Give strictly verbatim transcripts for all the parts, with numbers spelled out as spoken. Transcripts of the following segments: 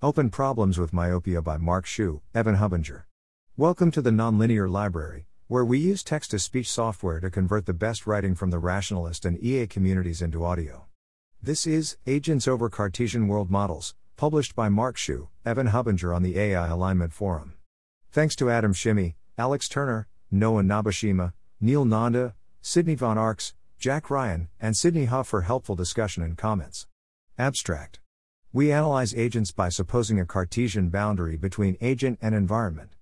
Open Problems with Myopia by Mark Xu, Evan Hubinger. Welcome to the Nonlinear Library, where we use text-to-speech software to convert the best writing from the rationalist and E A communities into audio. This is Agents Over Cartesian World Models, published by Mark Xu, Evan Hubinger on the A I Alignment Forum. Thanks to Adam Shimi, Alex Turner, Noa Nabeshima, Neel Nanda, Sydney Von Arx, Jack Ryan, and Sidney Hough for helpful discussion and comments. Abstract. We analyze agents by supposing a Cartesian boundary between agent and environment.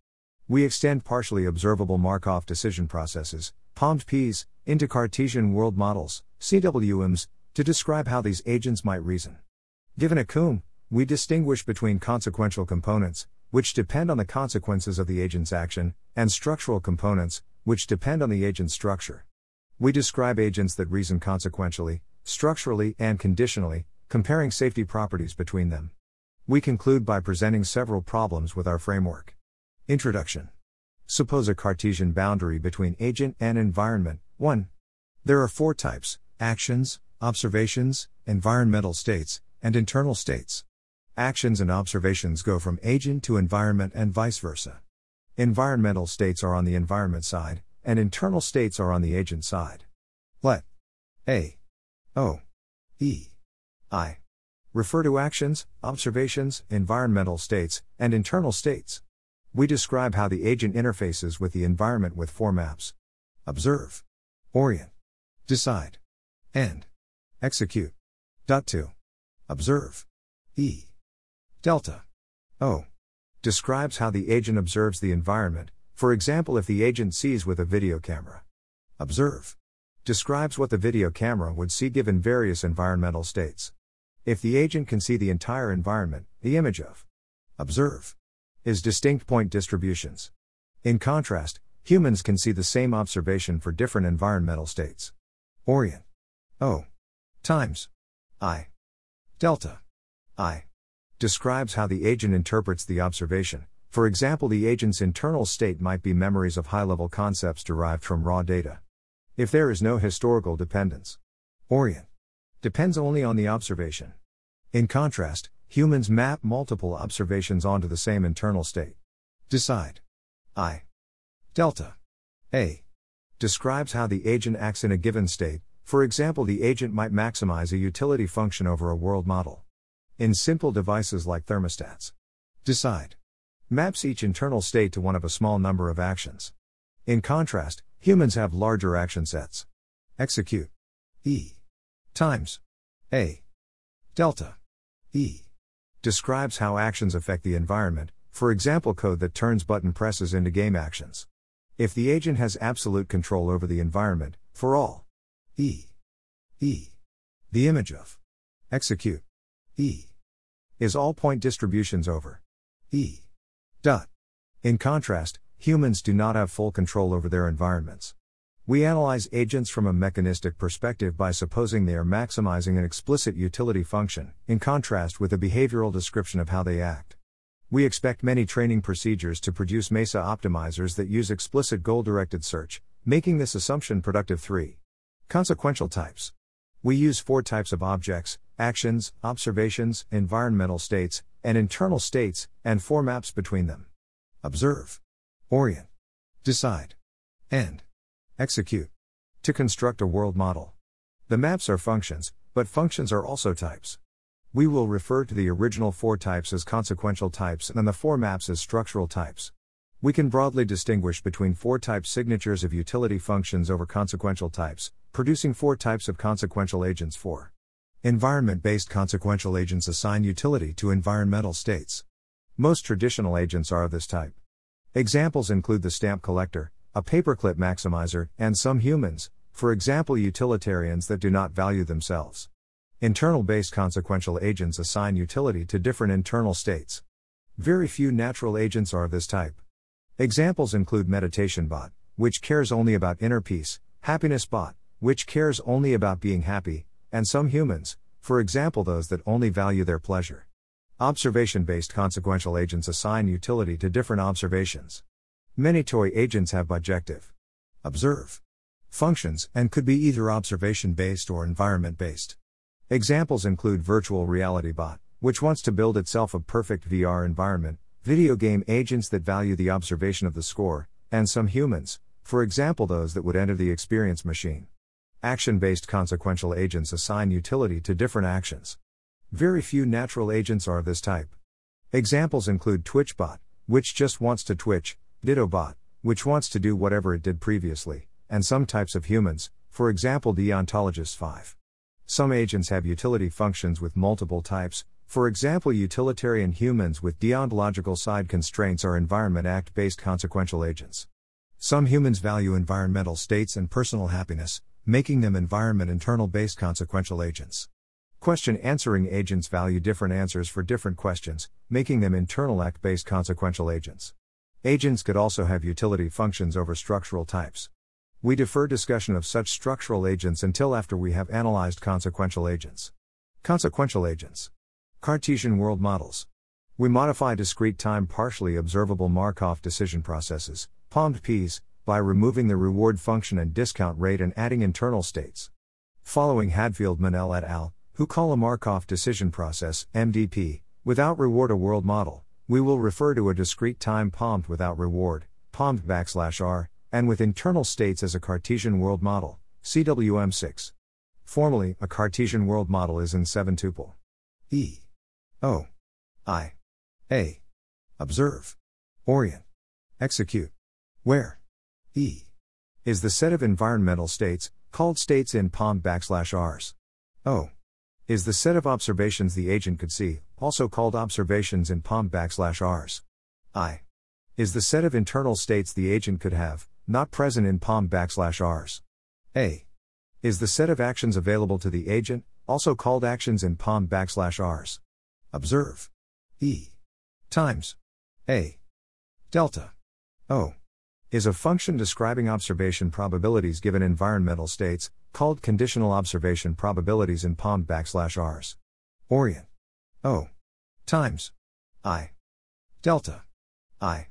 We extend partially observable Markov decision processes, P O M D Ps, into Cartesian world models, C W Ms, to describe how these agents might reason. Given a C W M, we distinguish between consequential components, which depend on the consequences of the agent's action, and structural components, which depend on the agent's structure. We describe agents that reason consequentially, structurally, and conditionally, comparing safety properties between them. We conclude by presenting several problems with our framework. Introduction. Suppose a Cartesian boundary between agent and environment. one. There are four types: actions, observations, environmental states, and internal states. Actions and observations go from agent to environment and vice versa. Environmental states are on the environment side, and internal states are on the agent side. Let A. O. E. I. Refer to actions, observations, environmental states, and internal states. We describe how the agent interfaces with the environment with four maps: observe, orient, decide, and execute. Dot two. Observe. E. Delta. O. Describes how the agent observes the environment, for example if the agent sees with a video camera. Observe. Describes what the video camera would see given various environmental states. If the agent can see the entire environment, the image of observe is distinct point distributions. In contrast, humans can see the same observation for different environmental states. Orient. O. Times. I. Delta. I. Describes how the agent interprets the observation, for example the agent's internal state might be memories of high-level concepts derived from raw data. If there is no historical dependence. Orient. Depends only on the observation. In contrast, humans map multiple observations onto the same internal state. Decide. I. Delta. A. Describes how the agent acts in a given state, for example the agent might maximize a utility function over a world model. In simple devices like thermostats. Decide. Maps each internal state to one of a small number of actions. In contrast, humans have larger action sets. Execute. E. Times. A. Delta. E. Describes how actions affect the environment, for example code that turns button presses into game actions. If the agent has absolute control over the environment, for all. E. E. The image of. Execute. E. Is all point distributions over. E. Dot. In contrast, humans do not have full control over their environments. We analyze agents from a mechanistic perspective by supposing they are maximizing an explicit utility function, in contrast with a behavioral description of how they act. We expect many training procedures to produce MESA optimizers that use explicit goal-directed search, making this assumption productive. three. Consequential types. We use four types of objects: actions, observations, environmental states, and internal states, and four maps between them. Observe. Orient. Decide. And execute. To construct a world model. The maps are functions, but functions are also types. We will refer to the original four types as consequential types and the four maps as structural types. We can broadly distinguish between four type signatures of utility functions over consequential types, producing four types of consequential agents. four. Environment-based consequential agents assign utility to environmental states. Most traditional agents are of this type. Examples include the stamp collector, a paperclip maximizer, and some humans, for example utilitarians that do not value themselves. Internal-based consequential agents assign utility to different internal states. Very few natural agents are of this type. Examples include meditation bot, which cares only about inner peace, happiness bot, which cares only about being happy, and some humans, for example those that only value their pleasure. Observation-based consequential agents assign utility to different observations. Many toy agents have bijective observe functions and could be either observation-based or environment-based. Examples include virtual reality bot, which wants to build itself a perfect V R environment, video game agents that value the observation of the score, and some humans, for example those that would enter the experience machine. Action-based consequential agents assign utility to different actions. Very few natural agents are of this type. Examples include TwitchBot, which just wants to twitch, DidoBot, which wants to do whatever it did previously, and some types of humans, for example deontologists five. Some agents have utility functions with multiple types, for example utilitarian humans with deontological side constraints are environment act-based consequential agents. Some humans value environmental states and personal happiness, making them environment internal-based consequential agents. Question-answering agents value different answers for different questions, making them internal act-based consequential agents. Agents could also have utility functions over structural types. We defer discussion of such structural agents until after we have analyzed consequential agents. Consequential agents. Cartesian world models. We modify discrete time partially observable Markov decision processes, P O M D Ps, by removing the reward function and discount rate and adding internal states. Following Hadfield-Menell et al., who call a Markov decision process, M D P, without reward a world model, we will refer to a discrete time P O M D without reward, P O M D backslash R, and with internal states as a Cartesian world model, C W M six. Formally, a Cartesian world model is in seven-tuple. E. O. I. A. Observe. Orient. Execute. Where. E is the set of environmental states, called states in P O M D backslash Rs. O is the set of observations the agent could see, also called observations in P O M D backslash Rs. I is the set of internal states the agent could have, not present in P O M D backslash Rs. A is the set of actions available to the agent, also called actions in P O M D backslash Rs. Observe. E times A delta O is a function describing observation probabilities given environmental states, called conditional observation probabilities in P O M D backslash Rs. Orient. O. Times. I. Delta. I.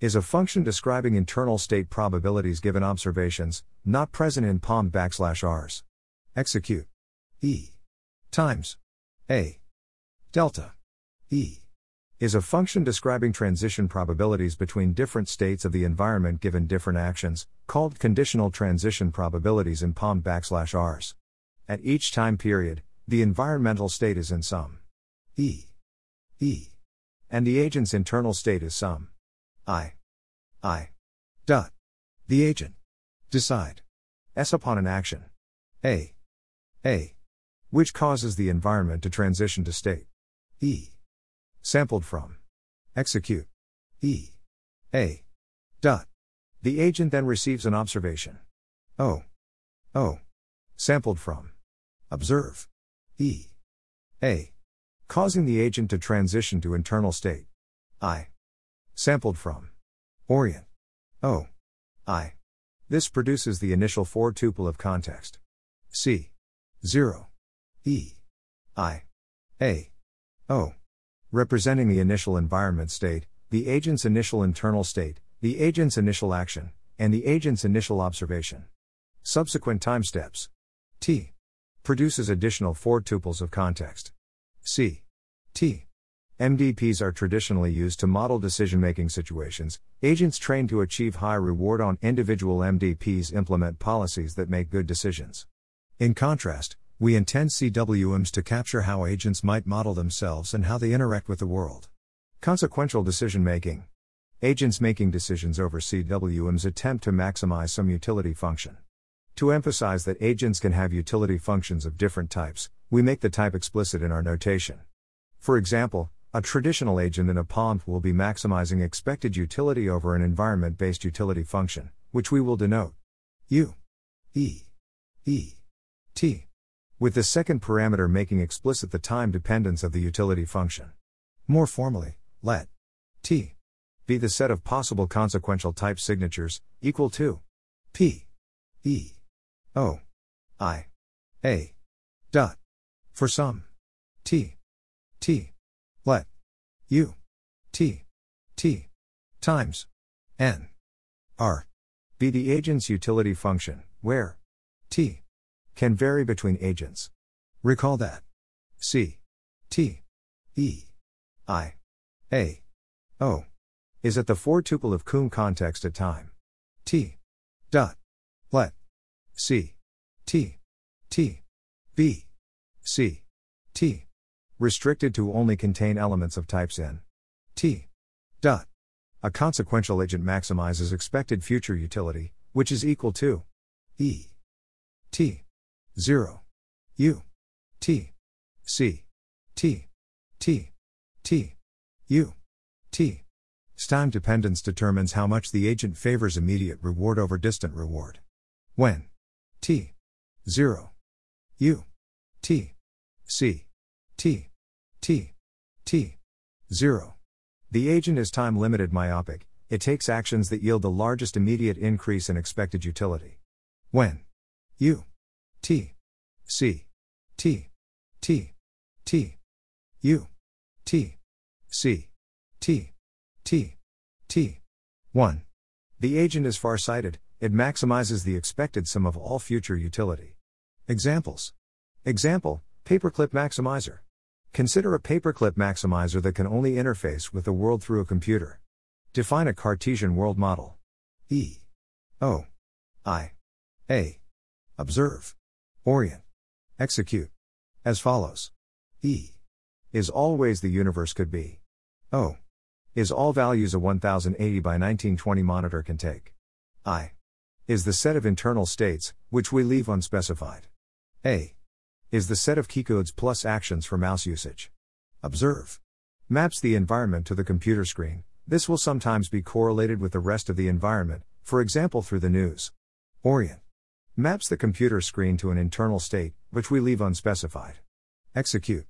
Is a function describing internal state probabilities given observations, not present in P O M D backslash Rs. Execute. E. Times. A. Delta. E. Is a function describing transition probabilities between different states of the environment given different actions, called conditional transition probabilities in P O M D backslash Rs. At each time period, the environmental state is in sum. E. E. And the agent's internal state is sum. I. I. Dot. The agent. Decide. S upon an action. A. A. Which causes the environment to transition to state. E. Sampled from. Execute. E. A. Dot. The agent then receives an observation. O. O. Sampled from. Observe. E. A. Causing the agent to transition to internal state. I. Sampled from. Orient. O. I. This produces the initial four-tuple of context. C. zero. E. I. A. O. Representing the initial environment state, the agent's initial internal state, the agent's initial action, and the agent's initial observation. Subsequent time steps. T. Produces additional four tuples of context. C. T. M D Ps are traditionally used to model decision-making situations. Agents trained to achieve high reward on individual M D Ps implement policies that make good decisions. In contrast, we intend C W Ms to capture how agents might model themselves and how they interact with the world. Consequential decision-making. Agents making decisions over C W Ms attempt to maximize some utility function. To emphasize that agents can have utility functions of different types, we make the type explicit in our notation. For example, a traditional agent in a P O M D will be maximizing expected utility over an environment-based utility function, which we will denote U, E, E, T, with the second parameter making explicit the time dependence of the utility function. More formally, let T be the set of possible consequential type signatures, equal to P E O I A dot for some T T let U T T times N R be the agent's utility function, where T can vary between agents. Recall that C T E I A O is at the four-tuple of Coombe context at time t. Dot. Let c t t b c t restricted to only contain elements of types n t. Dot. A consequential agent maximizes expected future utility, which is equal to e t zero u t c t t t u t. Time dependence determines how much the agent favors immediate reward over distant reward. When t zero u t c t t t zero, the agent is time limited myopic. It takes actions that yield the largest immediate increase in expected utility. When u t c t t t u t c t T. T. one. The agent is far-sighted, it maximizes the expected sum of all future utility. Examples. Example, paperclip maximizer. Consider a paperclip maximizer that can only interface with the world through a computer. Define a Cartesian world model. E. O. I. A. Observe. Orient. Execute. As follows. E. Is always the universe could be. O. Is all values a one thousand eighty by nineteen twenty monitor can take. I. Is the set of internal states, which we leave unspecified. A. Is the set of keycodes plus actions for mouse usage. Observe. Maps the environment to the computer screen. This will sometimes be correlated with the rest of the environment, for example through the news. Orient. Maps the computer screen to an internal state, which we leave unspecified. Execute.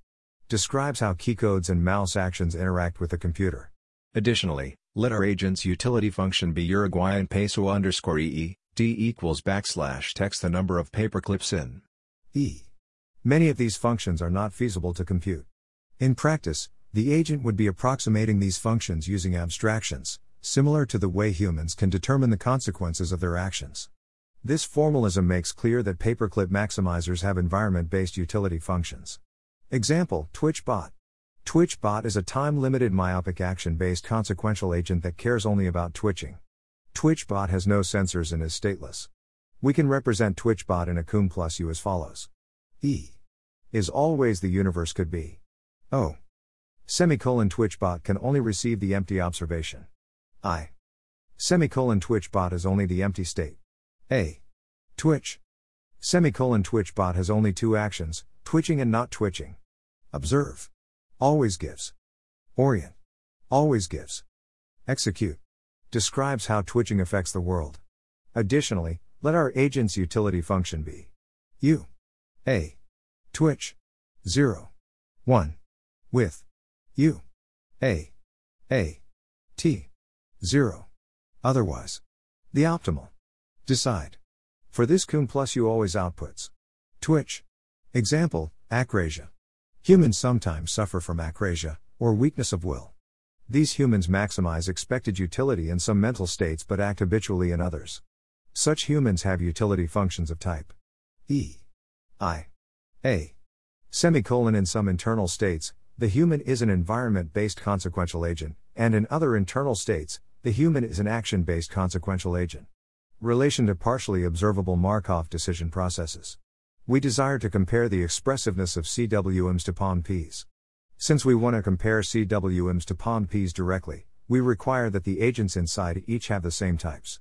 Describes how keycodes and mouse actions interact with the computer. Additionally, let our agent's utility function be Uruguayan peso underscore E, D equals backslash text the number of paperclips in. E. Many of these functions are not feasible to compute. In practice, the agent would be approximating these functions using abstractions, similar to the way humans can determine the consequences of their actions. This formalism makes clear that paperclip maximizers have environment-based utility functions. Example, TwitchBot. TwitchBot is a time-limited myopic action-based consequential agent that cares only about twitching. TwitchBot has no sensors and is stateless. We can represent TwitchBot in a Coombe plus U as follows. E. Is always the universe could be. O. Semicolon TwitchBot can only receive the empty observation. I. Semicolon TwitchBot is only the empty state. A. Twitch. Semicolon TwitchBot has only two actions, twitching and not twitching. Observe. Always gives. Orient. Always gives. Execute. Describes how twitching affects the world. Additionally, let our agent's utility function be U. A. Twitch. zero. one. With U. A. A. T. zero. Otherwise. The optimal. Decide. For this Coombe plus U always outputs. Twitch. Example, acrasia. Humans sometimes suffer from acrasia, or weakness of will. These humans maximize expected utility in some mental states but act habitually in others. Such humans have utility functions of type E. I. A. Semicolon in some internal states, the human is an environment-based consequential agent, and in other internal states, the human is an action-based consequential agent. Relation to partially observable Markov decision processes. We desire to compare the expressiveness of C W Ms to POMDPs. Since we want to compare C W Ms to POMDPs directly, we require that the agents inside each have the same types.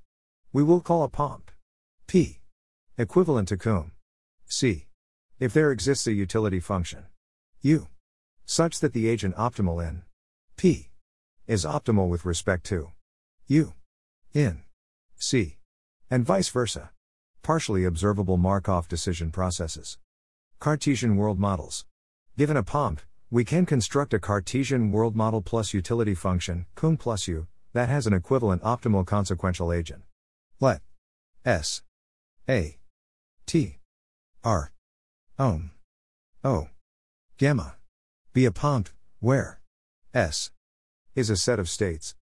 We will call a POMDP equivalent to Coombe C if there exists a utility function U such that the agent optimal in P is optimal with respect to U in C, and vice versa. Partially observable Markov decision processes. Cartesian world models. Given a POMDP, we can construct a Cartesian world model plus utility function, Coombe plus U, that has an equivalent optimal consequential agent. Let S A T R Om O Gamma be a POMDP where S is a set of states,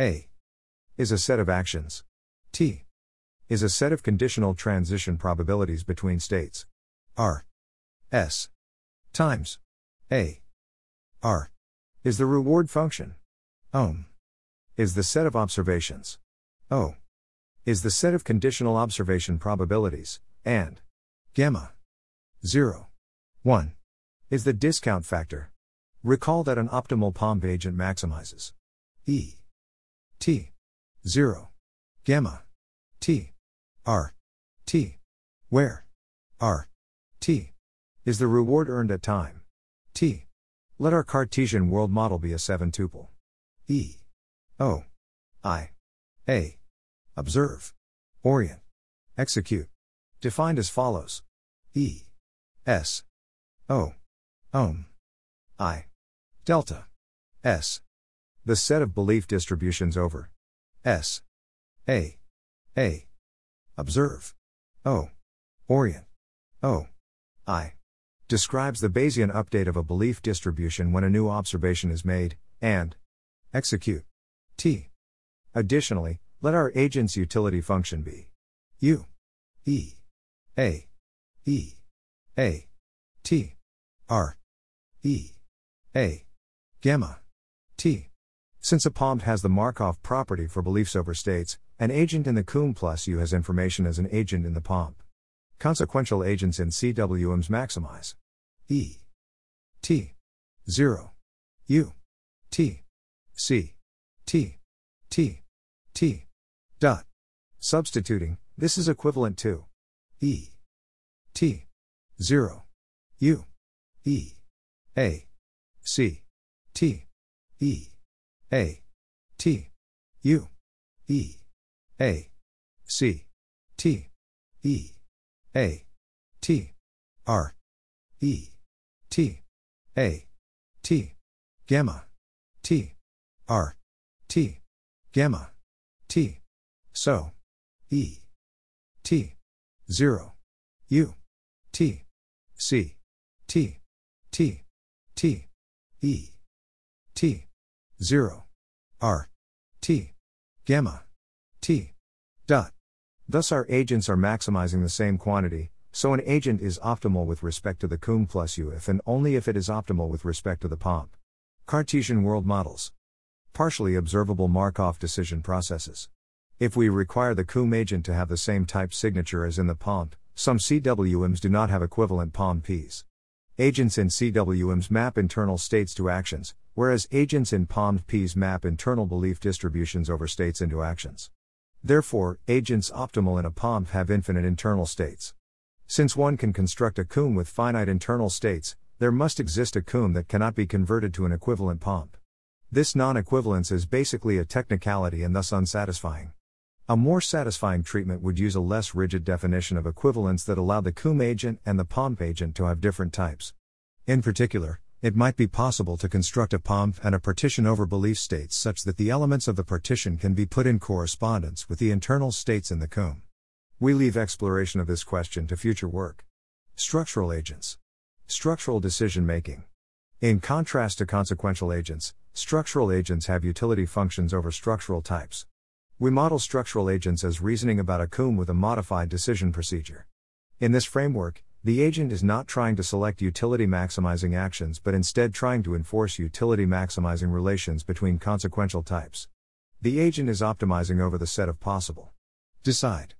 A is a set of actions, T is a set of conditional transition probabilities between states. R. S. times. A. R. Is the reward function ohm? Is the set of observations O? Is the set of conditional observation probabilities, and gamma zero, one. Is the discount factor. Recall that an optimal P O M D agent maximizes E T zero gamma T R T, where R T is the reward earned at time T. Let our Cartesian world model be a seven-tuple E O I A. Observe, orient, execute, defined as follows: E S O ohm I delta S. The set of belief distributions over S A A. Observe O orient O I describes the Bayesian update of a belief distribution when a new observation is made, and execute T. Additionally, let our agent's utility function be U E A E A T R E A gamma T. Since a P O M D has the Markov property for beliefs over states, an agent in the C W M plus U has information as an agent in the P O M D. Consequential agents in C W Ms maximize E T zero U T C T T T dot. Substituting, this is equivalent to E T zero U E A C T E A T U E A C T E A T R E T A T gamma T R T gamma T. So E T zero U T C T T T E T zero R T gamma T dot. Thus our agents are maximizing the same quantity, so an agent is optimal with respect to the C W M plus U if and only if it is optimal with respect to the P O M D. Cartesian world models. Partially observable Markov decision processes. If we require the C W M agent to have the same type signature as in the P O M D, some C W Ms do not have equivalent P O M D Ps. Agents in C W Ms map internal states to actions, whereas agents in P O M D Ps map internal belief distributions over states into actions. Therefore, agents optimal in a P O M D have infinite internal states. Since one can construct a C W M with finite internal states, there must exist a C W M that cannot be converted to an equivalent P O M D. This non-equivalence is basically a technicality and thus unsatisfying. A more satisfying treatment would use a less rigid definition of equivalence that allowed the C W M agent and the P O M D agent to have different types. In particular, it might be possible to construct a P O M D and a partition over belief states such that the elements of the partition can be put in correspondence with the internal states in the C W M. We leave exploration of this question to future work. Structural agents. Structural decision-making. In contrast to consequential agents, structural agents have utility functions over structural types. We model structural agents as reasoning about a C W M with a modified decision procedure. In this framework, the agent is not trying to select utility-maximizing actions but instead trying to enforce utility-maximizing relations between consequential types. The agent is optimizing over the set of possible decide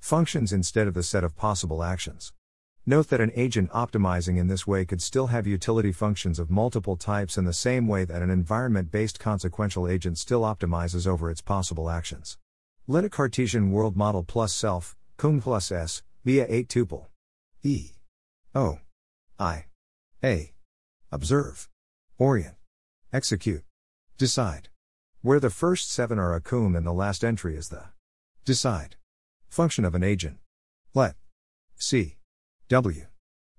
functions instead of the set of possible actions. Note that an agent optimizing in this way could still have utility functions of multiple types in the same way that an environment-based consequential agent still optimizes over its possible actions. Let a Cartesian world model plus self, C W M plus S, be a eight-tuple E O I A. Observe, orient, execute, decide, where the first seven are a C W M and the last entry is the decide function of an agent. Let C W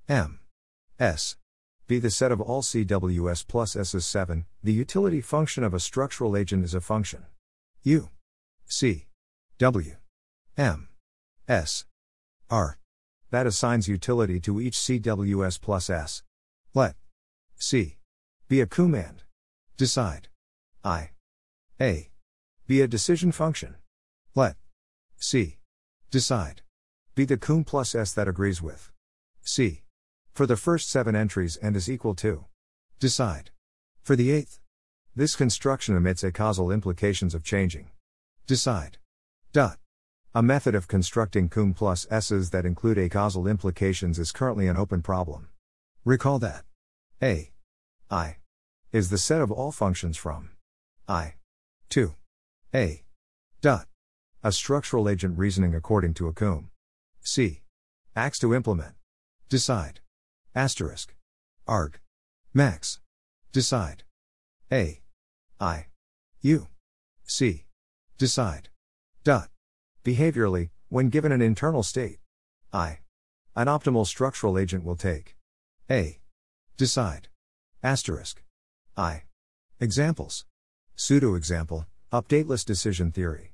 M S be the set of all C W S plus S's seven. The utility function of a structural agent is a function U C W M S R that assigns utility to each C W S plus S. Let C be a C W M and decide I A be a decision function. Let C decide be the C W M plus S that agrees with C for the first seven entries and is equal to decide for the eighth This construction omits a causal implications of changing. Decide. Dot. A method of constructing cum plus s's that include a causal implications is currently an open problem. Recall that a I is the set of all functions from I to a dot a structural agent reasoning according to a cum. C. Acts to implement. Decide. Asterisk. Arg. Max. Decide. A. I. U. C. Decide. Dot. Behaviorally, when given an internal state, I. An optimal structural agent will take. A. Decide. Asterisk. I. Examples. Pseudo-example, updateless decision theory.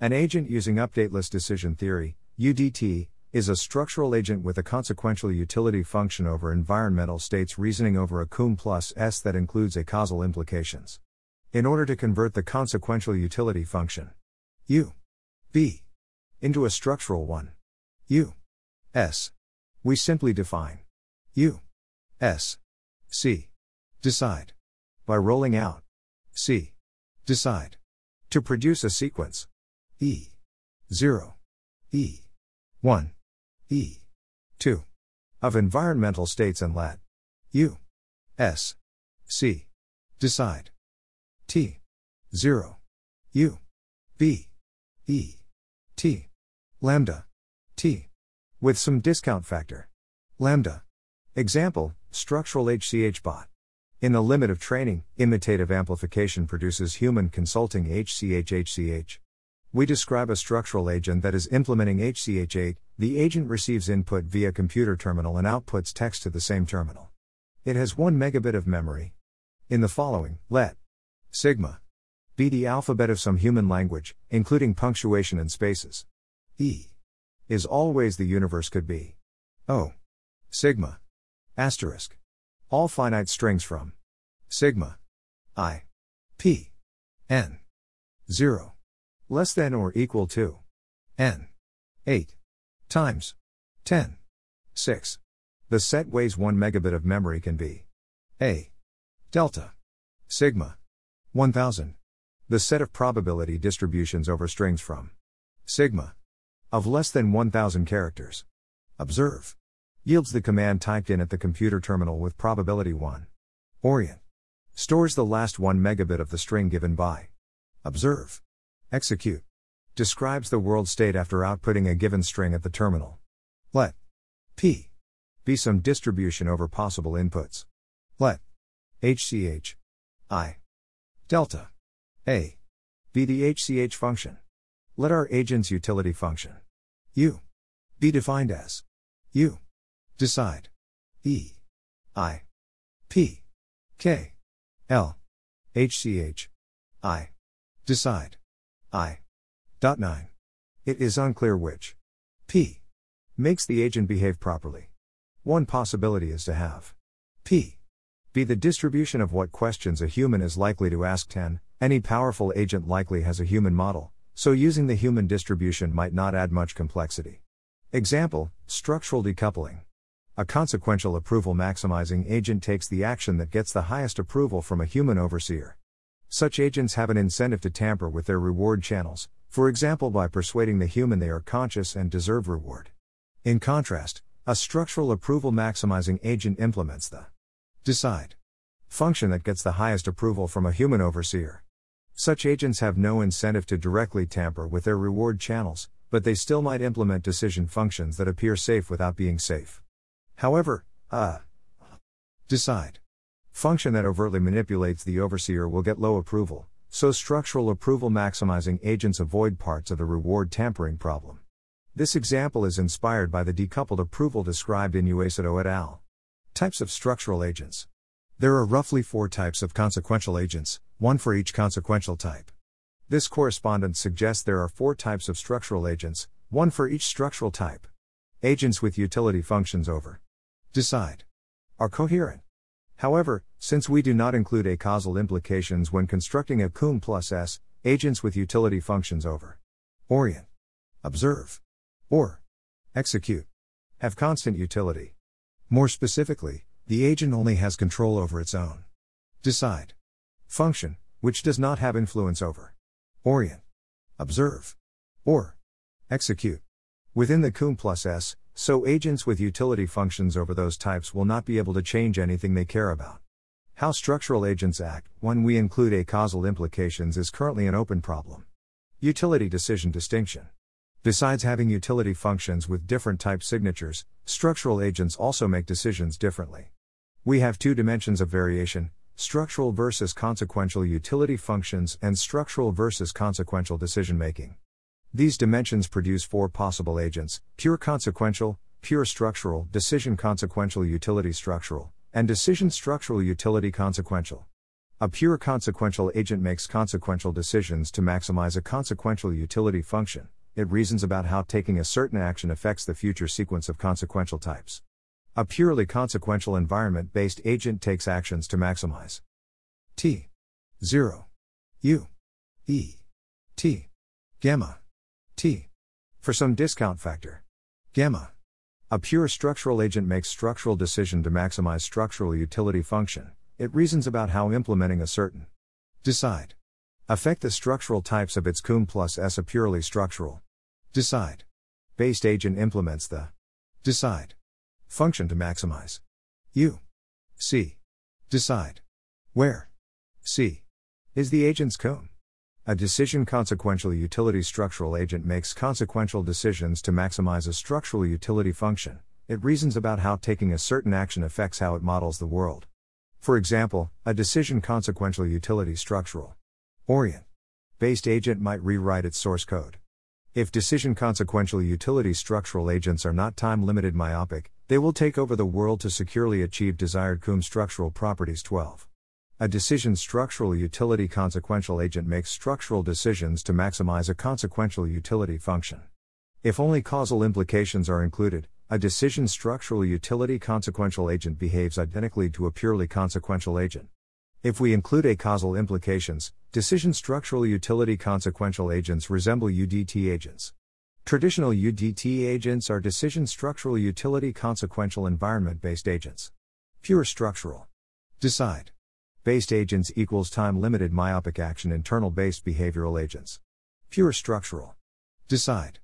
An agent using updateless decision theory, U D T, is a structural agent with a consequential utility function over environmental states reasoning over a cum plus s that includes a causal implications. In order to convert the consequential utility function U B into a structural one U S, we simply define U S C decide by rolling out C decide to produce a sequence E zero E one E two of environmental states and let U S C decide T zero U B E T lambda T with some discount factor lambda. Example, structural H C H bot. In the limit of training, imitative amplification produces human consulting H C H H C H. We describe a structural agent that is implementing H C H eight, the agent receives input via computer terminal and outputs text to the same terminal. It has one megabit of memory. In the following, let sigma be the alphabet of some human language, including punctuation and spaces. E is always the universe could be. O sigma asterisk all finite strings from sigma I P N zero less than or equal to n eight times ten six. The set weighs one megabit of memory can be a delta sigma one thousand. The set of probability distributions over strings from sigma of less than one thousand characters. Observe yields the command typed in at the computer terminal with probability one. Orient stores the last one megabit of the string given by. Observe execute describes the world state after outputting a given string at the terminal. Let P be some distribution over possible inputs. Let H C H I delta A be the H C H function. Let our agent's utility function U be defined as U decide E I P K L H C H I decide I. nine. It is unclear which P makes the agent behave properly. One possibility is to have P be the distribution of what questions a human is likely to ask. ten. Any powerful agent likely has a human model, so using the human distribution might not add much complexity. Example, structural decoupling. A consequential approval maximizing agent takes the action that gets the highest approval from a human overseer. Such agents have an incentive to tamper with their reward channels, for example by persuading the human they are conscious and deserve reward. In contrast, a structural approval maximizing agent implements the decide function that gets the highest approval from a human overseer. Such agents have no incentive to directly tamper with their reward channels, but they still might implement decision functions that appear safe without being safe. However, a decide function that overtly manipulates the overseer will get low approval, so structural approval maximizing agents avoid parts of the reward tampering problem. This example is inspired by the decoupled approval described in Uesato et al. Types of structural agents. There are roughly four types of consequential agents, one for each consequential type. This correspondence suggests there are four types of structural agents, one for each structural type. Agents with utility functions over decide are coherent. However, since we do not include a causal implications when constructing a cum plus s, agents with utility functions over orient, observe, or execute have constant utility. More specifically, the agent only has control over its own decide function, which does not have influence over. Orient. Observe. Or. Execute. Within the cum plus s, so agents with utility functions over those types will not be able to change anything they care about. How structural agents act, when we include acausal implications, is currently an open problem. Utility decision distinction. Besides having utility functions with different type signatures, structural agents also make decisions differently. We have two dimensions of variation, structural versus consequential utility functions and structural versus consequential decision-making. These dimensions produce four possible agents: pure consequential, pure structural, decision consequential utility structural, and decision structural utility consequential. A pure consequential agent makes consequential decisions to maximize a consequential utility function. It reasons about how taking a certain action affects the future sequence of consequential types. A purely consequential environment-based agent takes actions to maximize T zero U E T gamma T for some discount factor gamma. A pure structural agent makes structural decision to maximize structural utility function. It reasons about how implementing a certain decide affect the structural types of its cum plus s. A purely structural decide based agent implements the decide function to maximize U C decide, where C is the agent's cum. A decision consequential utility structural agent makes consequential decisions to maximize a structural utility function. It reasons about how taking a certain action affects how it models the world. For example, a decision consequential utility structural orient based agent might rewrite its source code. If decision consequential utility structural agents are not time limited myopic, they will take over the world to securely achieve desired cum structural properties. twelve. A decision structural utility consequential agent makes structural decisions to maximize a consequential utility function. If only causal implications are included, a decision structural utility consequential agent behaves identically to a purely consequential agent. If we include acausal implications, decision structural utility consequential agents resemble U D T agents. Traditional U D T agents are decision structural utility consequential environment-based agents. Pure structural decide based agents equals time-limited myopic action internal-based behavioral agents. Pure structural decide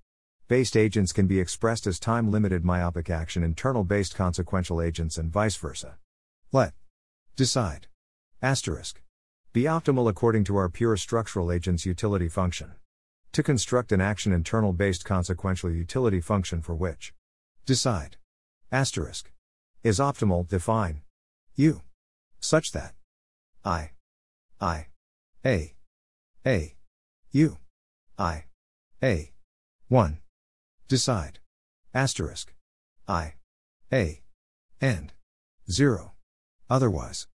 based agents can be expressed as time-limited myopic action internal-based consequential agents and vice versa. Let decide asterisk be optimal according to our pure structural agent's utility function. To construct an action internal-based consequential utility function for which decide asterisk is optimal, define U such that I I A A U I A one decide asterisk I A and zero otherwise.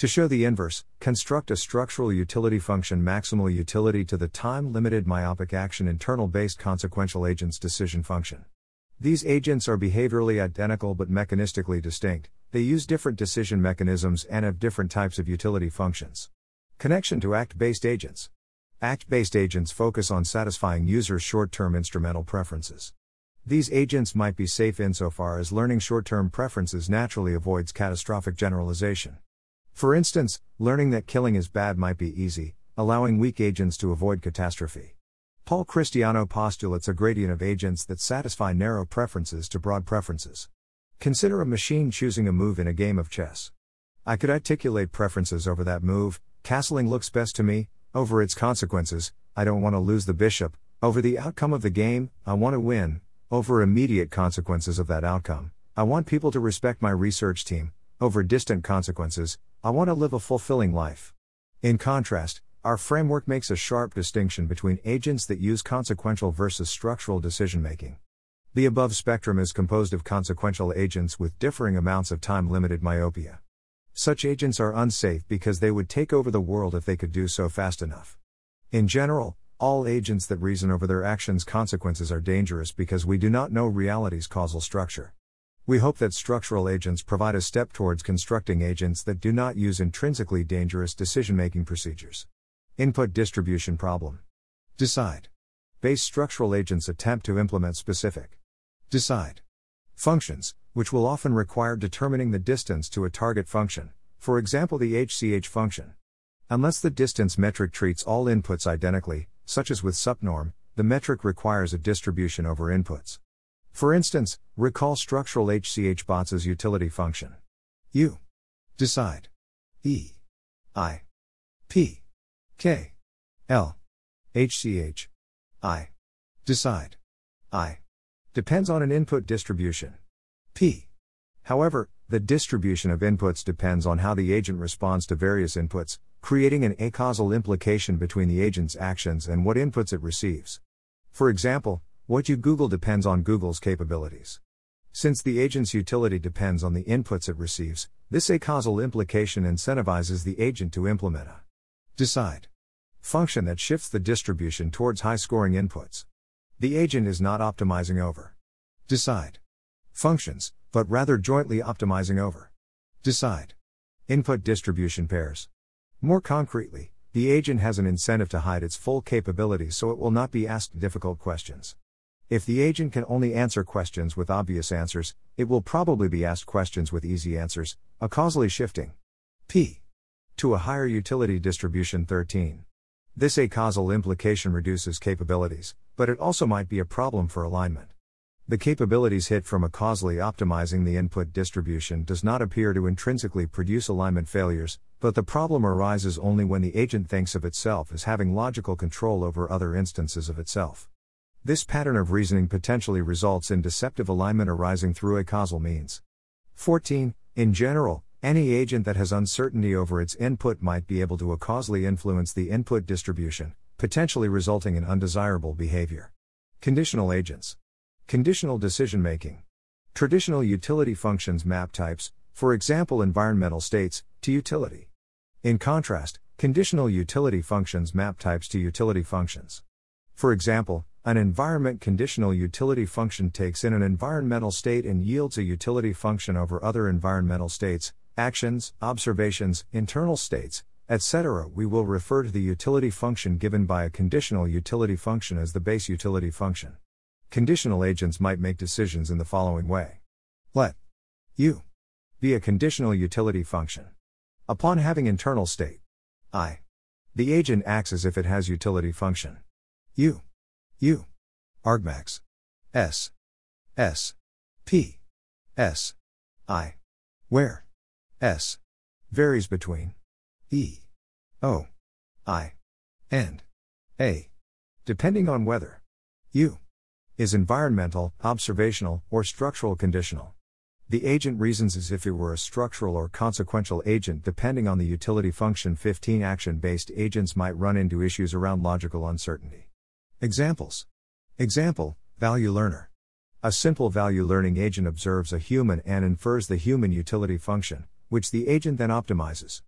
To show the inverse, construct a structural utility function maximal utility to the time-limited myopic action internal-based consequential agent's decision function. These agents are behaviorally identical but mechanistically distinct. They use different decision mechanisms and have different types of utility functions. Connection to act-based agents. Act-based agents focus on satisfying users' short-term instrumental preferences. These agents might be safe insofar as learning short-term preferences naturally avoids catastrophic generalization. For instance, learning that killing is bad might be easy, allowing weak agents to avoid catastrophe. Paul Cristiano postulates a gradient of agents that satisfy narrow preferences to broad preferences. Consider a machine choosing a move in a game of chess. I could articulate preferences over that move, castling looks best to me, over its consequences, I don't want to lose the bishop, over the outcome of the game, I want to win, over immediate consequences of that outcome, I want people to respect my research team, over distant consequences, I want to live a fulfilling life. In contrast, our framework makes a sharp distinction between agents that use consequential versus structural decision-making. The above spectrum is composed of consequential agents with differing amounts of time-limited myopia. Such agents are unsafe because they would take over the world if they could do so fast enough. In general, all agents that reason over their actions' consequences are dangerous because we do not know reality's causal structure. We hope that structural agents provide a step towards constructing agents that do not use intrinsically dangerous decision-making procedures. Input distribution problem. Decide based structural agents attempt to implement specific decide functions, which will often require determining the distance to a target function, for example the H C H function. Unless the distance metric treats all inputs identically, such as with subnorm, the metric requires a distribution over inputs. For instance, recall structural HCHBots's utility function. U. Decide. E. I. P. K. L. H C H. I. Decide. I. Depends on an input distribution. P. However, the distribution of inputs depends on how the agent responds to various inputs, creating an acausal implication between the agent's actions and what inputs it receives. For example, what you Google depends on Google's capabilities. Since the agent's utility depends on the inputs it receives, this acausal implication incentivizes the agent to implement a decide function that shifts the distribution towards high-scoring inputs. The agent is not optimizing over decide functions, but rather jointly optimizing over decide input distribution pairs. More concretely, the agent has an incentive to hide its full capabilities so it will not be asked difficult questions. If the agent can only answer questions with obvious answers, it will probably be asked questions with easy answers, acausally shifting P to a higher utility distribution thirteen. This acausal implication reduces capabilities, but it also might be a problem for alignment. The capabilities hit from acausally optimizing the input distribution does not appear to intrinsically produce alignment failures, but the problem arises only when the agent thinks of itself as having logical control over other instances of itself. This pattern of reasoning potentially results in deceptive alignment arising through acausal means. fourteen. In general, any agent that has uncertainty over its input might be able to acausally influence the input distribution, potentially resulting in undesirable behavior. Conditional agents. Conditional decision-making. Traditional utility functions map types, for example environmental states, to utility. In contrast, conditional utility functions map types to utility functions. For example, an environment conditional utility function takes in an environmental state and yields a utility function over other environmental states, actions, observations, internal states, et cetera. We will refer to the utility function given by a conditional utility function as the base utility function. Conditional agents might make decisions in the following way. Let U be a conditional utility function. Upon having internal state I, the agent acts as if it has utility function. U. U. Argmax. S. S. P. S. I. Where. S. Varies between E. O. I. And A. Depending on whether U is environmental, observational, or structural conditional. The agent reasons as if it were a structural or consequential agent depending on the utility function. fifteen. Action-based agents might run into issues around logical uncertainty. Examples. Example, value learner. A simple value learning agent observes a human and infers the human utility function, which the agent then optimizes.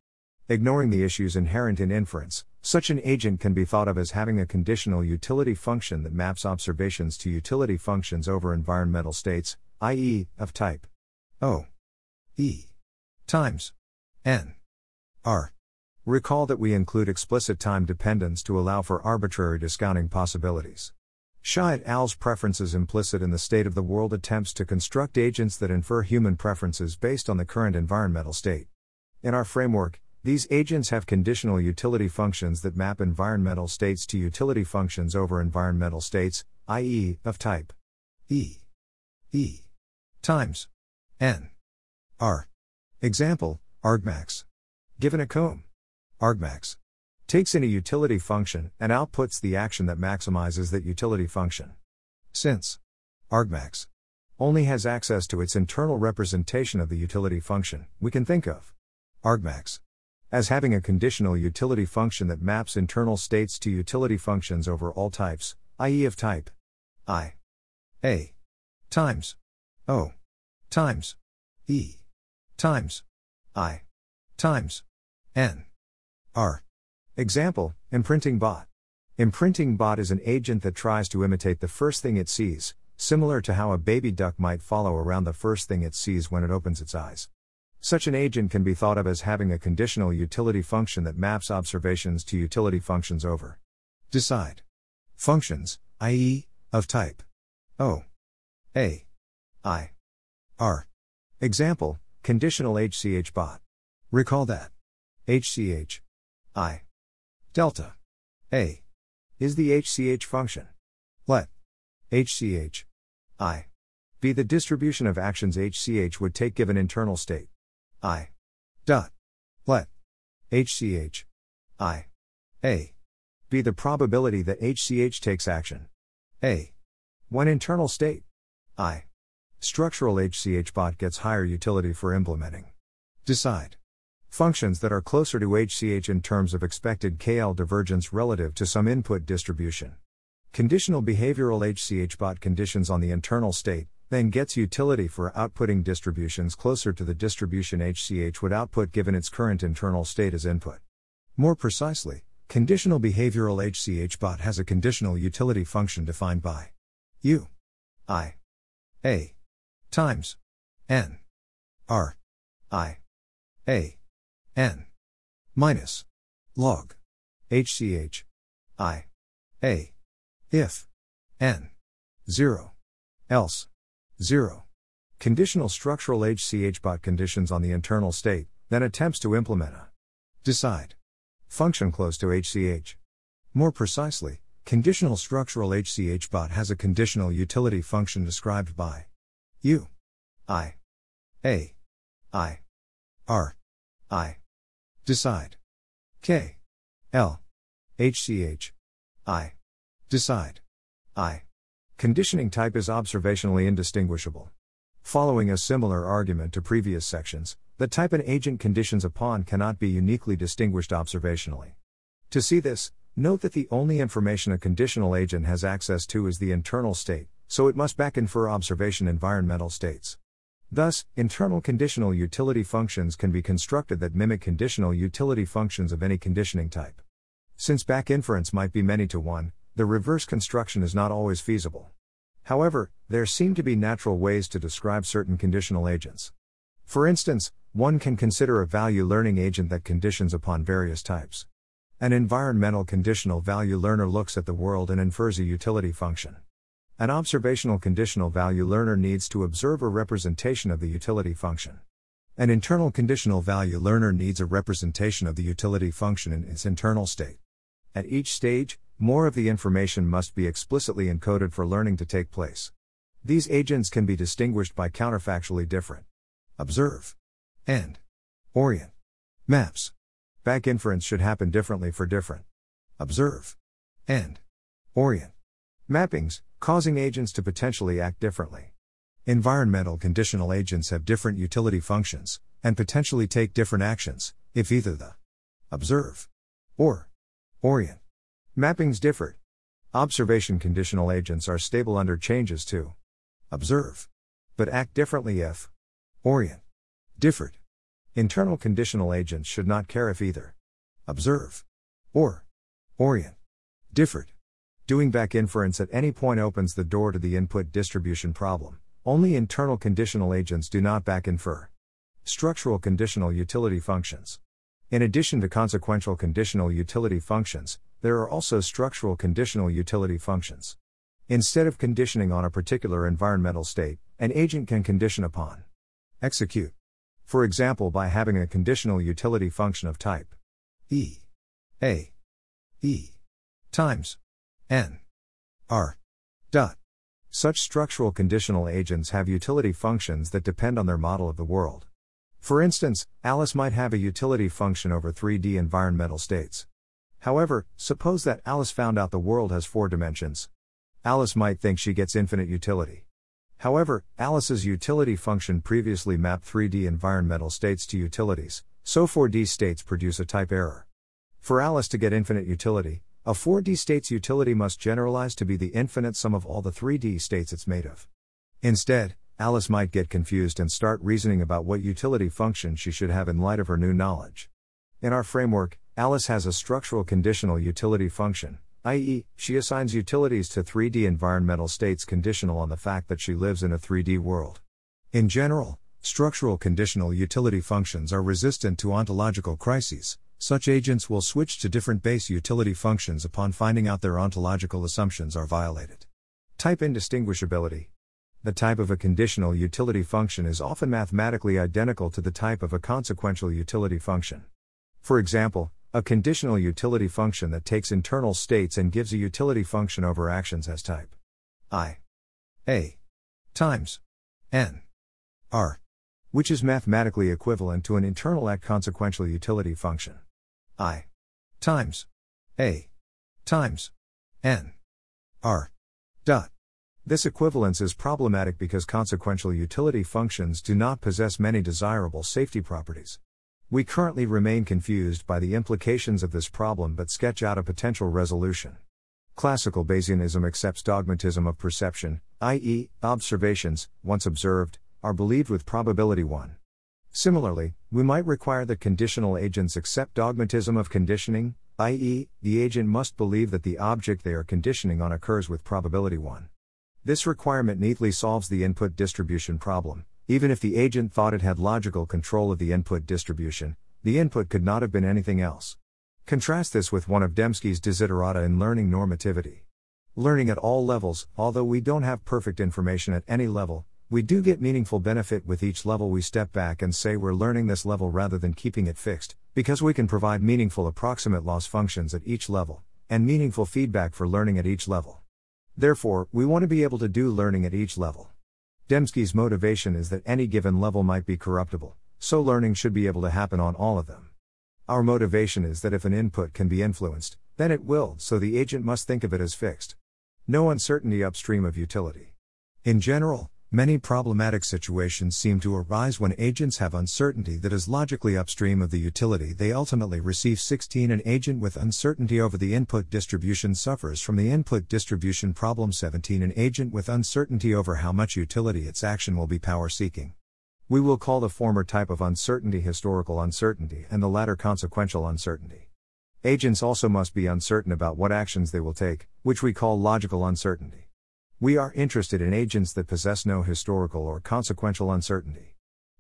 Ignoring the issues inherent in inference, such an agent can be thought of as having a conditional utility function that maps observations to utility functions over environmental states, that is, of type O E times N R. Recall that we include explicit time dependence to allow for arbitrary discounting possibilities. Shah et al.'s preferences implicit in the state of the world attempts to construct agents that infer human preferences based on the current environmental state. In our framework, these agents have conditional utility functions that map environmental states to utility functions over environmental states, that is, of type E E times N R. Example, argmax. Given a comb. Argmax takes in a utility function and outputs the action that maximizes that utility function. Since argmax only has access to its internal representation of the utility function, we can think of argmax as having a conditional utility function that maps internal states to utility functions over all types, that is, of type I A times O times E times I times N R. Example, imprinting bot. Imprinting bot is an agent that tries to imitate the first thing it sees, similar to how a baby duck might follow around the first thing it sees when it opens its eyes. Such an agent can be thought of as having a conditional utility function that maps observations to utility functions over decide functions, that is, of type O A I R. Example, conditional H C H bot. Recall that H C H I delta A is the H C H function. Let H C H I be the distribution of actions H C H would take given internal state I dot let H C H I A be the probability that H C H takes action A when internal state I structural H C H bot gets higher utility for implementing decide functions that are closer to H C H in terms of expected K L divergence relative to some input distribution. Conditional behavioral H C H bot conditions on the internal state, then gets utility for outputting distributions closer to the distribution H C H would output given its current internal state as input. More precisely, conditional behavioral H C H bot has a conditional utility function defined by U I A times N R I A N minus log H C H I A if N zero else zero. Conditional structural H C H bot conditions on the internal state, then attempts to implement a decide function close to H C H. More precisely, conditional structural H C H bot has a conditional utility function described by U I A I R I decide K L H C H I decide I. Conditioning type is observationally indistinguishable. Following a similar argument to previous sections, the type an agent conditions upon cannot be uniquely distinguished observationally. To see this, note that the only information a conditional agent has access to is the internal state, so it must back infer observation environmental states. Thus, internal conditional utility functions can be constructed that mimic conditional utility functions of any conditioning type. Since back inference might be many to one, the reverse construction is not always feasible. However, there seem to be natural ways to describe certain conditional agents. For instance, one can consider a value learning agent that conditions upon various types. An environmental conditional value learner looks at the world and infers a utility function. An observational conditional value learner needs to observe a representation of the utility function. An internal conditional value learner needs a representation of the utility function in its internal state. At each stage, more of the information must be explicitly encoded for learning to take place. These agents can be distinguished by counterfactually different observe and orient maps. Back inference should happen differently for different observe and orient mappings, causing agents to potentially act differently. Environmental conditional agents have different utility functions, and potentially take different actions, if either the observe or orient mappings differed. Observation conditional agents are stable under changes to observe, but act differently if orient differed. Internal conditional agents should not care if either observe or orient differed. Doing back inference at any point opens the door to the input distribution problem. Only internal conditional agents do not back infer structural conditional utility functions. In addition to consequential conditional utility functions, there are also structural conditional utility functions. Instead of conditioning on a particular environmental state, an agent can condition upon execute. For example, by having a conditional utility function of type E A E times N R dot. Such structural conditional agents have utility functions that depend on their model of the world. For instance, Alice might have a utility function over three D environmental states. However, suppose that Alice found out the world has four dimensions. Alice might think she gets infinite utility. However, Alice's utility function previously mapped three D environmental states to utilities, so four D states produce a type error. For Alice to get infinite utility, a four D state's utility must generalize to be the infinite sum of all the three D states it's made of. Instead, Alice might get confused and start reasoning about what utility function she should have in light of her new knowledge. In our framework, Alice has a structural conditional utility function, that is, she assigns utilities to three D environmental states conditional on the fact that she lives in a three D world. In general, structural conditional utility functions are resistant to ontological crises. Such agents will switch to different base utility functions upon finding out their ontological assumptions are violated. Type indistinguishability. The type of a conditional utility function is often mathematically identical to the type of a consequential utility function. For example, a conditional utility function that takes internal states and gives a utility function over actions as type I A times N R, which is mathematically equivalent to an internal act consequential utility function I times A times N R dot. This equivalence is problematic because consequential utility functions do not possess many desirable safety properties. We currently remain confused by the implications of this problem but sketch out a potential resolution. Classical Bayesianism accepts dogmatism of perception, that is, observations, once observed, are believed with probability one. Similarly, we might require that conditional agents accept dogmatism of conditioning, that is, the agent must believe that the object they are conditioning on occurs with probability one. This requirement neatly solves the input distribution problem. Even if the agent thought it had logical control of the input distribution, the input could not have been anything else. Contrast this with one of Dembski's desiderata in Learning Normativity. Learning at all levels, although we don't have perfect information at any level, we do get meaningful benefit with each level. We step back and say we're learning this level rather than keeping it fixed, because we can provide meaningful approximate loss functions at each level, and meaningful feedback for learning at each level. Therefore, we want to be able to do learning at each level. Dembski's motivation is that any given level might be corruptible, so learning should be able to happen on all of them. Our motivation is that if an input can be influenced, then it will, so the agent must think of it as fixed. No uncertainty upstream of utility. In general, many problematic situations seem to arise when agents have uncertainty that is logically upstream of the utility they ultimately receive. sixteen An agent with uncertainty over the input distribution suffers from the input distribution problem. seventeen An agent with uncertainty over how much utility its action will be power-seeking. We will call the former type of uncertainty historical uncertainty and the latter consequential uncertainty. Agents also must be uncertain about what actions they will take, which we call logical uncertainty. We are interested in agents that possess no historical or consequential uncertainty.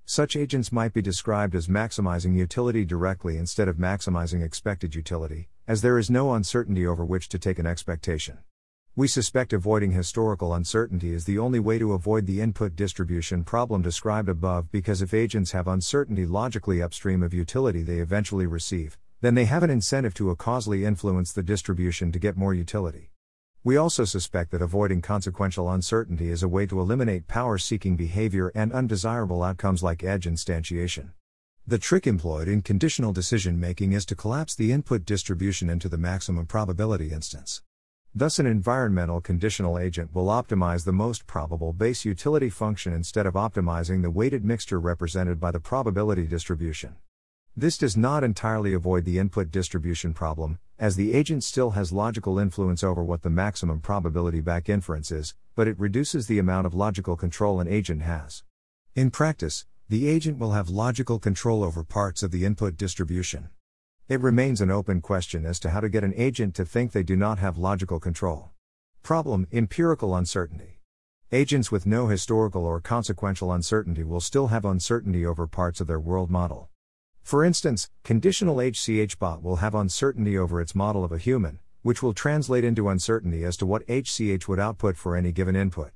Such agents might be described as maximizing utility directly instead of maximizing expected utility, as there is no uncertainty over which to take an expectation. We suspect avoiding historical uncertainty is the only way to avoid the input distribution problem described above, because if agents have uncertainty logically upstream of utility they eventually receive, then they have an incentive to causally influence the distribution to get more utility. We also suspect that avoiding consequential uncertainty is a way to eliminate power-seeking behavior and undesirable outcomes like edge instantiation. The trick employed in conditional decision-making is to collapse the input distribution into the maximum probability instance. Thus an environmental conditional agent will optimize the most probable base utility function instead of optimizing the weighted mixture represented by the probability distribution. This does not entirely avoid the input distribution problem, as the agent still has logical influence over what the maximum probability back inference is, but it reduces the amount of logical control an agent has. In practice, the agent will have logical control over parts of the input distribution. It remains an open question as to how to get an agent to think they do not have logical control. Problem: empirical uncertainty. Agents with no historical or consequential uncertainty will still have uncertainty over parts of their world model. For instance, conditional H C H bot will have uncertainty over its model of a human, which will translate into uncertainty as to what H C H would output for any given input.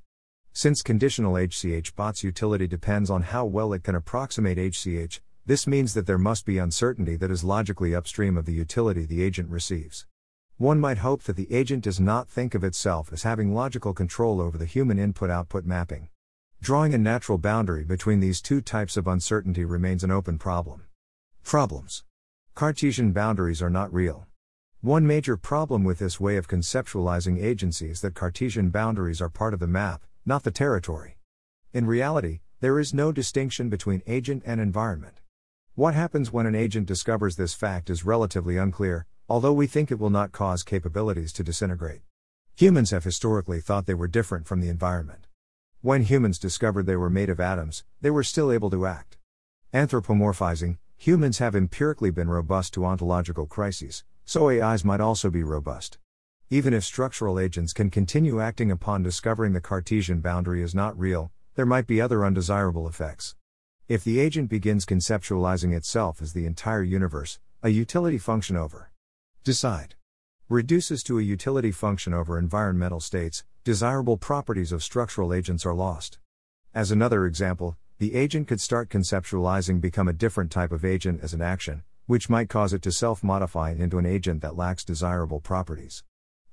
Since conditional H C H bot's utility depends on how well it can approximate H C H, this means that there must be uncertainty that is logically upstream of the utility the agent receives. One might hope that the agent does not think of itself as having logical control over the human input-output mapping. Drawing a natural boundary between these two types of uncertainty remains an open problem. Problems. Cartesian boundaries are not real. One major problem with this way of conceptualizing agency is that Cartesian boundaries are part of the map, not the territory. In reality, there is no distinction between agent and environment. What happens when an agent discovers this fact is relatively unclear, although we think it will not cause capabilities to disintegrate. Humans have historically thought they were different from the environment. When humans discovered they were made of atoms, they were still able to act. Anthropomorphizing. Humans have empirically been robust to ontological crises, so A Is might also be robust. Even if structural agents can continue acting upon discovering the Cartesian boundary is not real, there might be other undesirable effects. If the agent begins conceptualizing itself as the entire universe, a utility function over decide reduces to a utility function over environmental states, desirable properties of structural agents are lost. As another example, the agent could start conceptualizing become a different type of agent as an action, which might cause it to self-modify into an agent that lacks desirable properties.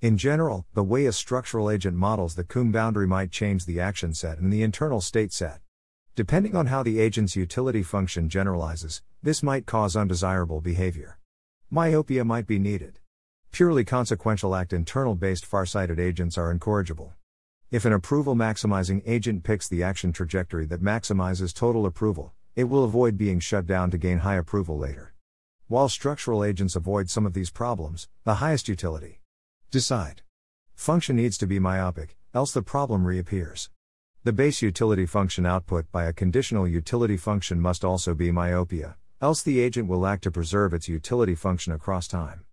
In general, the way a structural agent models the Coombe boundary might change the action set and the internal state set. Depending on how the agent's utility function generalizes, this might cause undesirable behavior. Myopia might be needed. Purely consequential act internal-based farsighted agents are incorrigible. If an approval-maximizing agent picks the action trajectory that maximizes total approval, it will avoid being shut down to gain high approval later. While structural agents avoid some of these problems, the highest utility decide function needs to be myopic, else the problem reappears. The base utility function output by a conditional utility function must also be myopia, else the agent will act to preserve its utility function across time.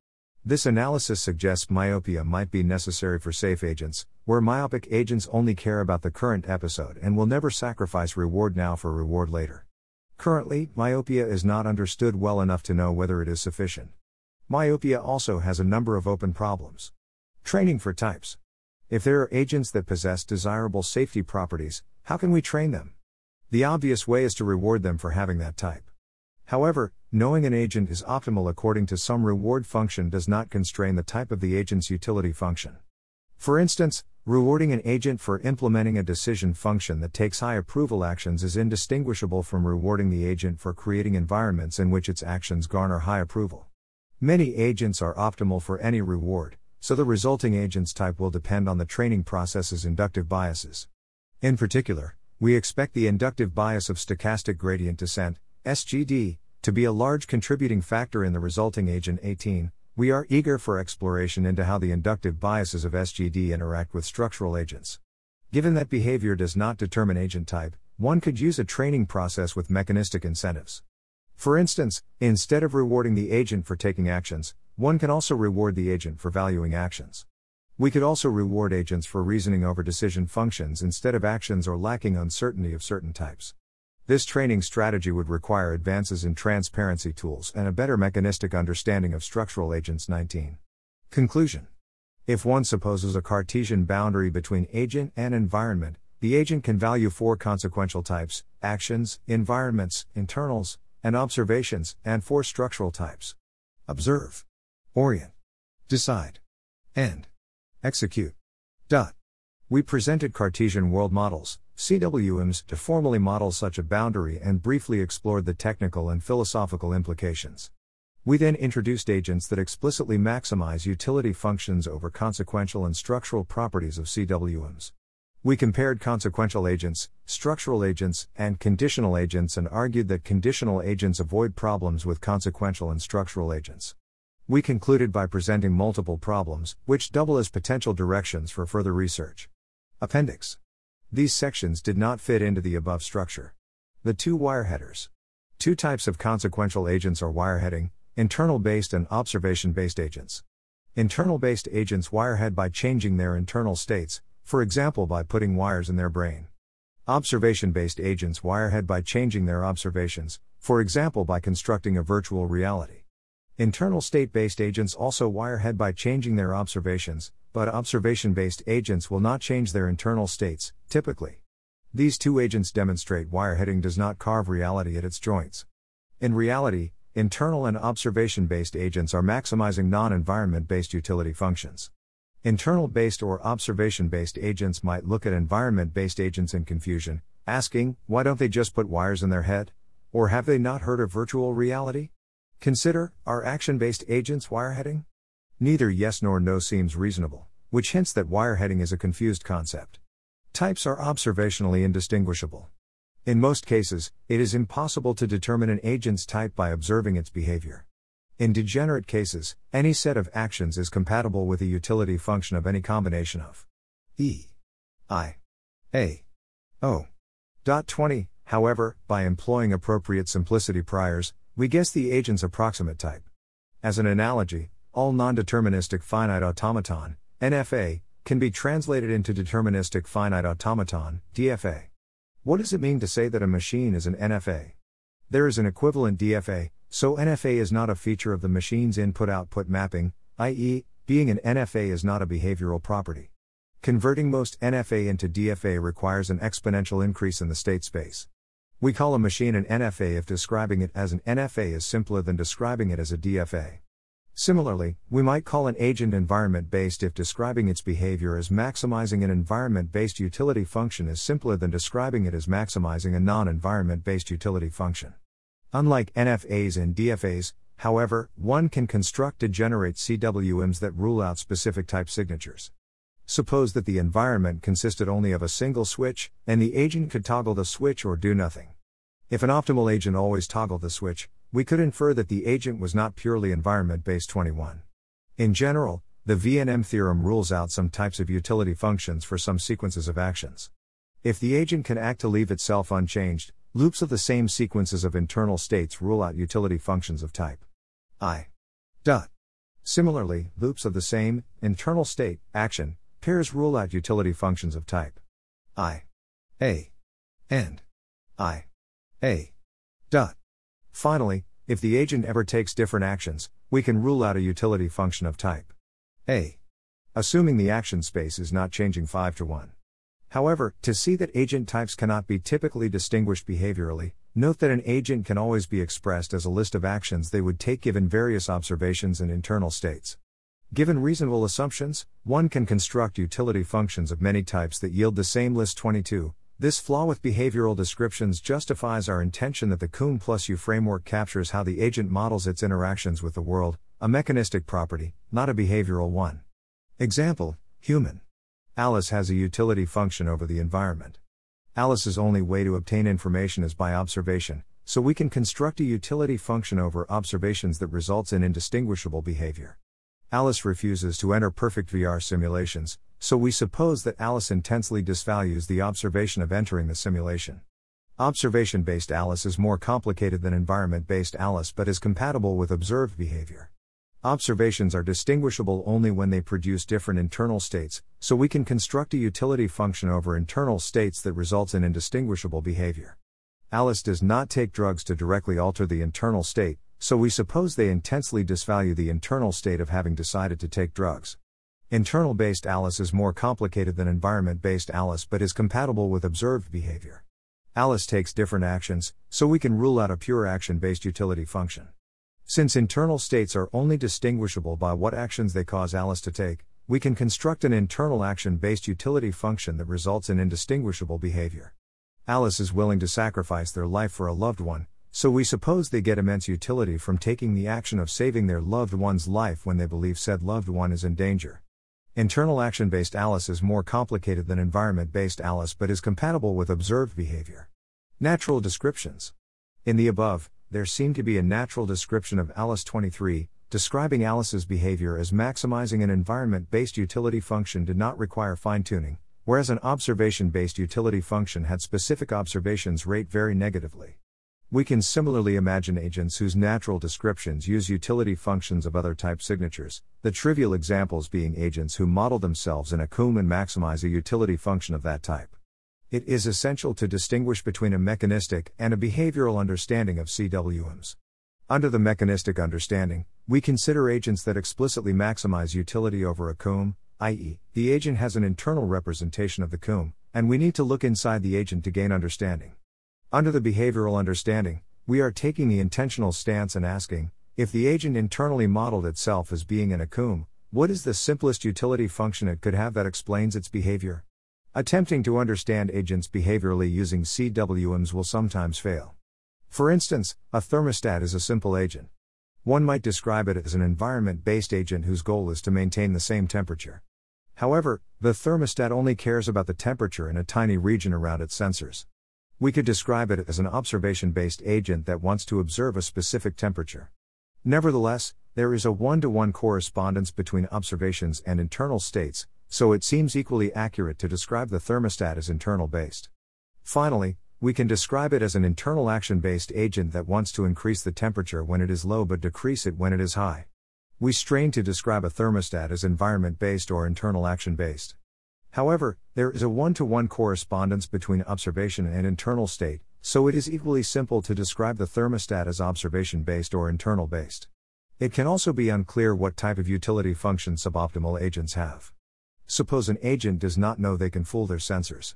This analysis suggests myopia might be necessary for safe agents, where myopic agents only care about the current episode and will never sacrifice reward now for reward later. Currently, myopia is not understood well enough to know whether it is sufficient. Myopia also has a number of open problems. Training for types. If there are agents that possess desirable safety properties, how can we train them? The obvious way is to reward them for having that type. However, knowing an agent is optimal according to some reward function does not constrain the type of the agent's utility function. For instance, rewarding an agent for implementing a decision function that takes high approval actions is indistinguishable from rewarding the agent for creating environments in which its actions garner high approval. Many agents are optimal for any reward, so the resulting agent's type will depend on the training process's inductive biases. In particular, we expect the inductive bias of stochastic gradient descent, S G D, to be a large contributing factor in the resulting agent eighteen, we are eager for exploration into how the inductive biases of S G D interact with structural agents. Given that behavior does not determine agent type, one could use a training process with mechanistic incentives. For instance, instead of rewarding the agent for taking actions, one can also reward the agent for valuing actions. We could also reward agents for reasoning over decision functions instead of actions or lacking uncertainty of certain types. This training strategy would require advances in transparency tools and a better mechanistic understanding of structural agents nineteen. Conclusion. If one supposes a Cartesian boundary between agent and environment, the agent can value four consequential types, actions, environments, internals, and observations, and four structural types. Observe. Orient. Decide. And. Execute. Dot. We presented Cartesian world models, C W Ms, to formally model such a boundary and briefly explored the technical and philosophical implications. We then introduced agents that explicitly maximize utility functions over consequential and structural properties of C W Ms. We compared consequential agents, structural agents, and conditional agents and argued that conditional agents avoid problems with consequential and structural agents. We concluded by presenting multiple problems, which double as potential directions for further research. Appendix. These sections did not fit into the above structure. The two wireheaders. Two types of consequential agents are wireheading, internal-based and observation-based agents. Internal-based agents wirehead by changing their internal states, for example by putting wires in their brain. Observation-based agents wirehead by changing their observations, for example by constructing a virtual reality. Internal state-based agents also wirehead by changing their observations, but observation-based agents will not change their internal states, typically. These two agents demonstrate wireheading does not carve reality at its joints. In reality, internal and observation-based agents are maximizing non-environment-based utility functions. Internal-based or observation-based agents might look at environment-based agents in confusion, asking, why don't they just put wires in their head? Or have they not heard of virtual reality? Consider, are action-based agents wireheading? Neither yes nor no seems reasonable, which hints that wireheading is a confused concept. Types are observationally indistinguishable. In most cases, it is impossible to determine an agent's type by observing its behavior. In degenerate cases, any set of actions is compatible with a utility function of any combination of E, I, A, O. twenty, however, by employing appropriate simplicity priors, we guess the agent's approximate type. As an analogy, all non-deterministic finite automaton, N F A, can be translated into deterministic finite automaton, D F A. What does it mean to say that a machine is an N F A? There is an equivalent D F A, so N F A is not a feature of the machine's input-output mapping, that is, being an N F A is not a behavioral property. Converting most N F A into D F A requires an exponential increase in the state space. We call a machine an N F A if describing it as an N F A is simpler than describing it as a D F A. Similarly, we might call an agent environment-based if describing its behavior as maximizing an environment-based utility function is simpler than describing it as maximizing a non-environment-based utility function. Unlike N F As and D F As, however, one can construct degenerate C W Ms that rule out specific type signatures. Suppose that the environment consisted only of a single switch, and the agent could toggle the switch or do nothing. If an optimal agent always toggled the switch, we could infer that the agent was not purely environment-based. twenty-one. In general, the V N M theorem rules out some types of utility functions for some sequences of actions. If the agent can act to leave itself unchanged, loops of the same sequences of internal states rule out utility functions of type I. Dot. Similarly, loops of the same internal state action pairs rule out utility functions of type I. A. And I. A. Dot. Finally, if the agent ever takes different actions, we can rule out a utility function of type A, assuming the action space is not changing. five to one. However, to see that agent types cannot be typically distinguished behaviorally, note that an agent can always be expressed as a list of actions they would take given various observations and internal states. Given reasonable assumptions, one can construct utility functions of many types that yield the same list. twenty-two. This flaw with behavioral descriptions justifies our intention that the Kuhn plus U framework captures how the agent models its interactions with the world, a mechanistic property, not a behavioral one. Example, human. Alice has a utility function over the environment. Alice's only way to obtain information is by observation, so we can construct a utility function over observations that results in indistinguishable behavior. Alice refuses to enter perfect V R simulations, so we suppose that Alice intensely disvalues the observation of entering the simulation. Observation-based Alice is more complicated than environment-based Alice but is compatible with observed behavior. Observations are distinguishable only when they produce different internal states, so we can construct a utility function over internal states that results in indistinguishable behavior. Alice does not take drugs to directly alter the internal state, so we suppose they intensely disvalue the internal state of having decided to take drugs. Internal-based Alice is more complicated than environment-based Alice but is compatible with observed behavior. Alice takes different actions, so we can rule out a pure action-based utility function. Since internal states are only distinguishable by what actions they cause Alice to take, we can construct an internal action-based utility function that results in indistinguishable behavior. Alice is willing to sacrifice their life for a loved one, so we suppose they get immense utility from taking the action of saving their loved one's life when they believe said loved one is in danger. Internal action-based Alice is more complicated than environment-based Alice but is compatible with observed behavior. Natural descriptions. In the above, there seemed to be a natural description of Alice. twenty-three, describing Alice's behavior as maximizing an environment-based utility function did not require fine-tuning, whereas an observation-based utility function had specific observations rate very negatively. We can similarly imagine agents whose natural descriptions use utility functions of other type signatures, the trivial examples being agents who model themselves in a C W M and maximize a utility function of that type. It is essential to distinguish between a mechanistic and a behavioral understanding of C W Ms. Under the mechanistic understanding, we consider agents that explicitly maximize utility over a C W M, that is, the agent has an internal representation of the C W M, and we need to look inside the agent to gain understanding. Under the behavioral understanding, we are taking the intentional stance and asking, if the agent internally modeled itself as being in a C W M, what is the simplest utility function it could have that explains its behavior? Attempting to understand agents behaviorally using C W Ms will sometimes fail. For instance, a thermostat is a simple agent. One might describe it as an environment-based agent whose goal is to maintain the same temperature. However, the thermostat only cares about the temperature in a tiny region around its sensors. We could describe it as an observation-based agent that wants to observe a specific temperature. Nevertheless, there is a one-to-one correspondence between observations and internal states, so it seems equally accurate to describe the thermostat as internal-based. Finally, we can describe it as an internal action-based agent that wants to increase the temperature when it is low but decrease it when it is high. We strain to describe a thermostat as environment-based or internal action-based. However, there is a one-to-one correspondence between observation and internal state, so it is equally simple to describe the thermostat as observation-based or internal-based. It can also be unclear what type of utility function suboptimal agents have. Suppose an agent does not know they can fool their sensors.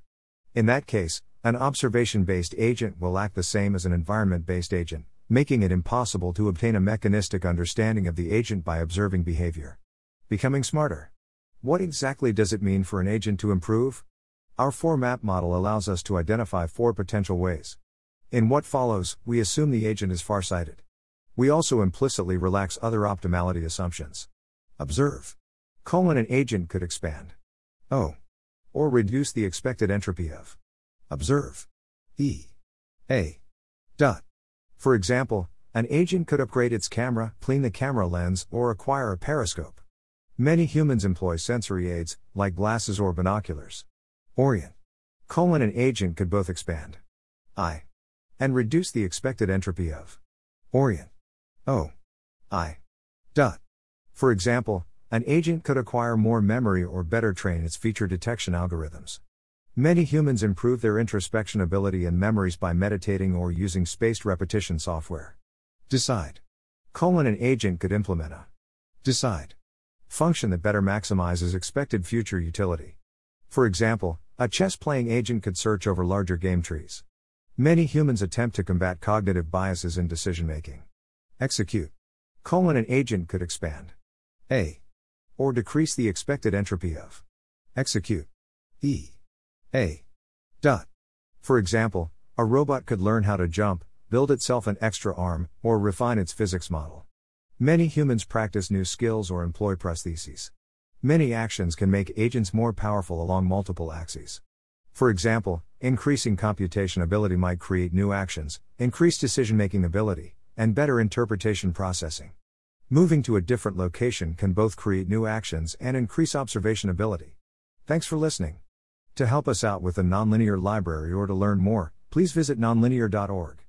In that case, An observation-based agent will act the same as an environment-based agent, making it impossible to obtain a mechanistic understanding of the agent by observing behavior. Becoming smarter. What exactly does it mean for an agent to improve? Our four-map model allows us to identify four potential ways. In what follows, we assume the agent is farsighted. We also implicitly relax other optimality assumptions. Observe: colon an agent could expand O, or reduce the expected entropy of observe E A dot. For example, an agent could upgrade its camera, clean the camera lens, or acquire a periscope. Many humans employ sensory aids, like glasses or binoculars. Orient: colon an agent could both expand I and reduce the expected entropy of orient O I dot. For example, an agent could acquire more memory or better train its feature detection algorithms. Many humans improve their introspection ability and memories by meditating or using spaced repetition software. Decide: colon an agent could implement a decide function that better maximizes expected future utility. For example, a chess-playing agent could search over larger game trees. Many humans attempt to combat cognitive biases in decision-making. Execute: colon an agent could expand A, or decrease the expected entropy of execute E A dot. For example, a robot could learn how to jump, build itself an extra arm, or refine its physics model. Many humans practice new skills or employ prostheses. Many actions can make agents more powerful along multiple axes. For example, increasing computation ability might create new actions, increase decision-making ability, and better interpretation processing. Moving to a different location can both create new actions and increase observation ability. Thanks for listening. To help us out with the Nonlinear Library or to learn more, please visit nonlinear dot org.